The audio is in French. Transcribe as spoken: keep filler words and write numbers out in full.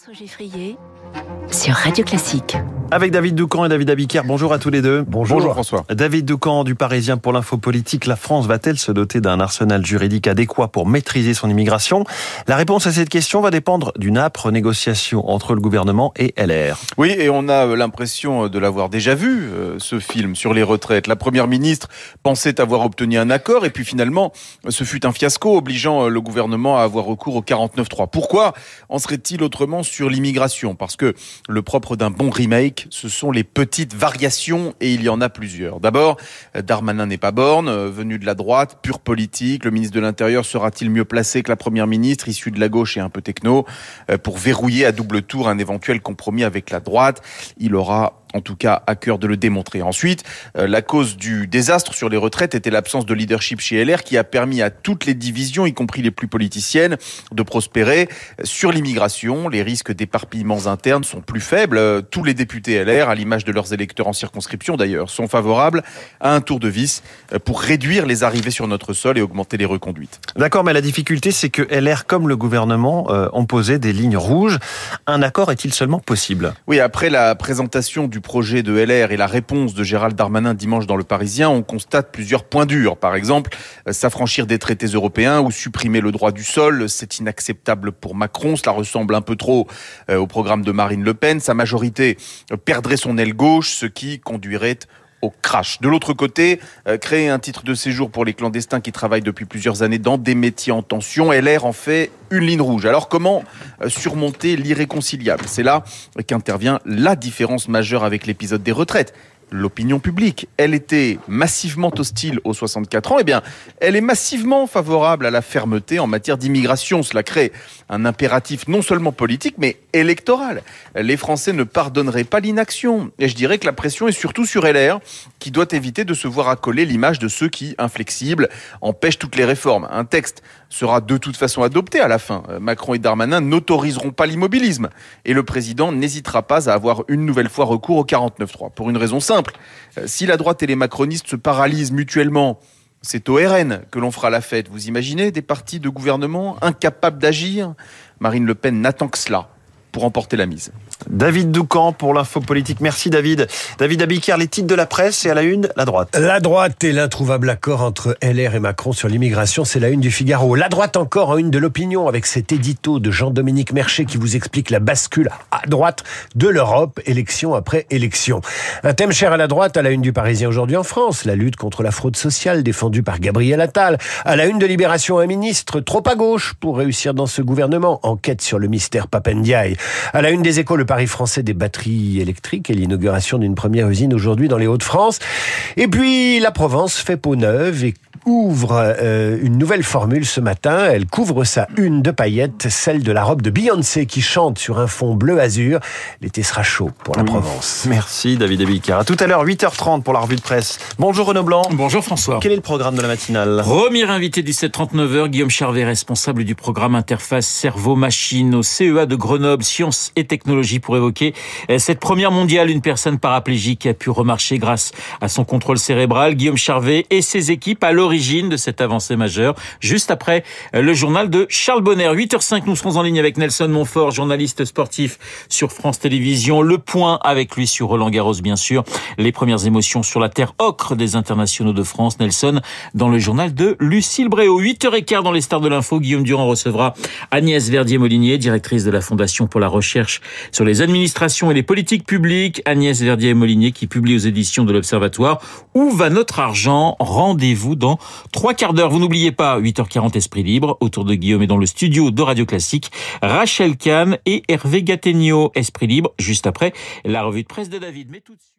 François Geffrier sur Radio Classique. Avec David Doucan et David Abiker, bonjour à tous les deux. Bonjour, bonjour François. David Doucan du Parisien pour l'info politique. La France va-t-elle se doter d'un arsenal juridique adéquat pour maîtriser son immigration ? La réponse à cette question va dépendre d'une âpre négociation entre le gouvernement et L R. Oui, et on a l'impression de l'avoir déjà vu, ce film sur les retraites. La première ministre pensait avoir obtenu un accord et puis finalement, ce fut un fiasco obligeant le gouvernement à avoir recours au quarante-neuf trois. Pourquoi en serait-il autrement sur l'immigration ? Parce que le propre d'un bon remake, ce sont les petites variations et il y en a plusieurs. D'abord, Darmanin n'est pas borne, venu de la droite, pure politique. Le ministre de l'Intérieur sera-t-il mieux placé que la première ministre, issue de la gauche et un peu techno, pour verrouiller à double tour un éventuel compromis avec la droite ? Il aura en tout cas à cœur de le démontrer. Ensuite, la cause du désastre sur les retraites était l'absence de leadership chez L R qui a permis à toutes les divisions, y compris les plus politiciennes, de prospérer. Sur l'immigration, les risques d'éparpillements internes sont plus faibles. Tous les députés L R, à l'image de leurs électeurs en circonscription d'ailleurs, sont favorables à un tour de vis pour réduire les arrivées sur notre sol et augmenter les reconduites. D'accord, mais la difficulté c'est que L R, comme le gouvernement, ont posé des lignes rouges. Un accord est-il seulement possible ? Oui, après la présentation du Du projet de L R et la réponse de Gérald Darmanin dimanche dans Le Parisien, on constate plusieurs points durs. Par exemple, s'affranchir des traités européens ou supprimer le droit du sol, c'est inacceptable pour Macron. Cela ressemble un peu trop au programme de Marine Le Pen. Sa majorité perdrait son aile gauche, ce qui conduirait au crash. De l'autre côté, euh, créer un titre de séjour pour les clandestins qui travaillent depuis plusieurs années dans des métiers en tension, L R en fait une ligne rouge. Alors comment surmonter l'irréconciliable ? C'est là qu'intervient la différence majeure avec l'épisode des retraites. L'opinion publique, elle était massivement hostile aux soixante-quatre ans, eh bien, elle est massivement favorable à la fermeté en matière d'immigration. Cela crée un impératif non seulement politique, mais électoral. Les Français ne pardonneraient pas l'inaction. Et je dirais que la pression est surtout sur L R, qui doit éviter de se voir accoler l'image de ceux qui, inflexibles, empêchent toutes les réformes. Un texte sera de toute façon adopté à la fin. Macron et Darmanin n'autoriseront pas l'immobilisme. Et le président n'hésitera pas à avoir une nouvelle fois recours au quarante-neuf trois. Pour une raison simple. Si la droite et les macronistes se paralysent mutuellement, c'est au R N que l'on fera la fête. Vous imaginez des partis de gouvernement incapables d'agir ? Marine Le Pen n'attend que cela pour emporter la mise. David Doucan pour l'info politique. Merci David. David Abiker, les titres de la presse et à la une, la droite. La droite et l'introuvable accord entre L R et Macron sur l'immigration, c'est la une du Figaro. La droite encore en une de l'opinion avec cet édito de Jean-Dominique Merchez qui vous explique la bascule à droite de l'Europe, élection après élection. Un thème cher à la droite à la une du Parisien aujourd'hui en France, la lutte contre la fraude sociale défendue par Gabriel Attal. À la une de Libération, un ministre trop à gauche pour réussir dans ce gouvernement, enquête sur le mystère Papendiaï. À la une des Échos, le pari français des batteries électriques et l'inauguration d'une première usine aujourd'hui dans les Hauts-de-France. Et puis, la Provence fait peau neuve et ouvre euh, une nouvelle formule ce matin. Elle couvre sa une de paillettes, celle de la robe de Beyoncé qui chante sur un fond bleu azur. L'été sera chaud pour la Provence. Merci David Abicard. À tout à l'heure, huit heures trente pour la revue de presse. Bonjour Renaud Blanc. Bonjour François. Quel est le programme de la matinale ? Premier invité dix-sept heures trente-neuf, Guillaume Charvet, responsable du programme Interface Cerveau-Machine au C E A de Grenoble, Sciences et Technologies, pour évoquer cette première mondiale. Une personne paraplégique a pu remarcher grâce à son contrôle cérébral. Guillaume Charvet et ses équipes à l'origine de cette avancée majeure, juste après le journal de Charles Bonner. huit heures cinq, nous serons en ligne avec Nelson Montfort, journaliste sportif sur France Télévisions. Le point avec lui sur Roland-Garros, bien sûr. Les premières émotions sur la terre ocre des internationaux de France. Nelson dans le journal de Lucille Bréau. huit heures quinze dans les stars de l'info, Guillaume Durand recevra Agnès Verdier-Molinier, directrice de la Fondation pour la recherche sur les administrations et les politiques publiques. Agnès Verdier-Molinier qui publie aux éditions de l'Observatoire « Où va notre argent ? » Rendez-vous dans trois quarts d'heure. Vous n'oubliez pas, huit heures quarante, Esprit Libre, autour de Guillaume et dans le studio de Radio Classique, Rachel Kahn et Hervé Gattegno. Esprit Libre, juste après la revue de presse de David. Mais tout de suite...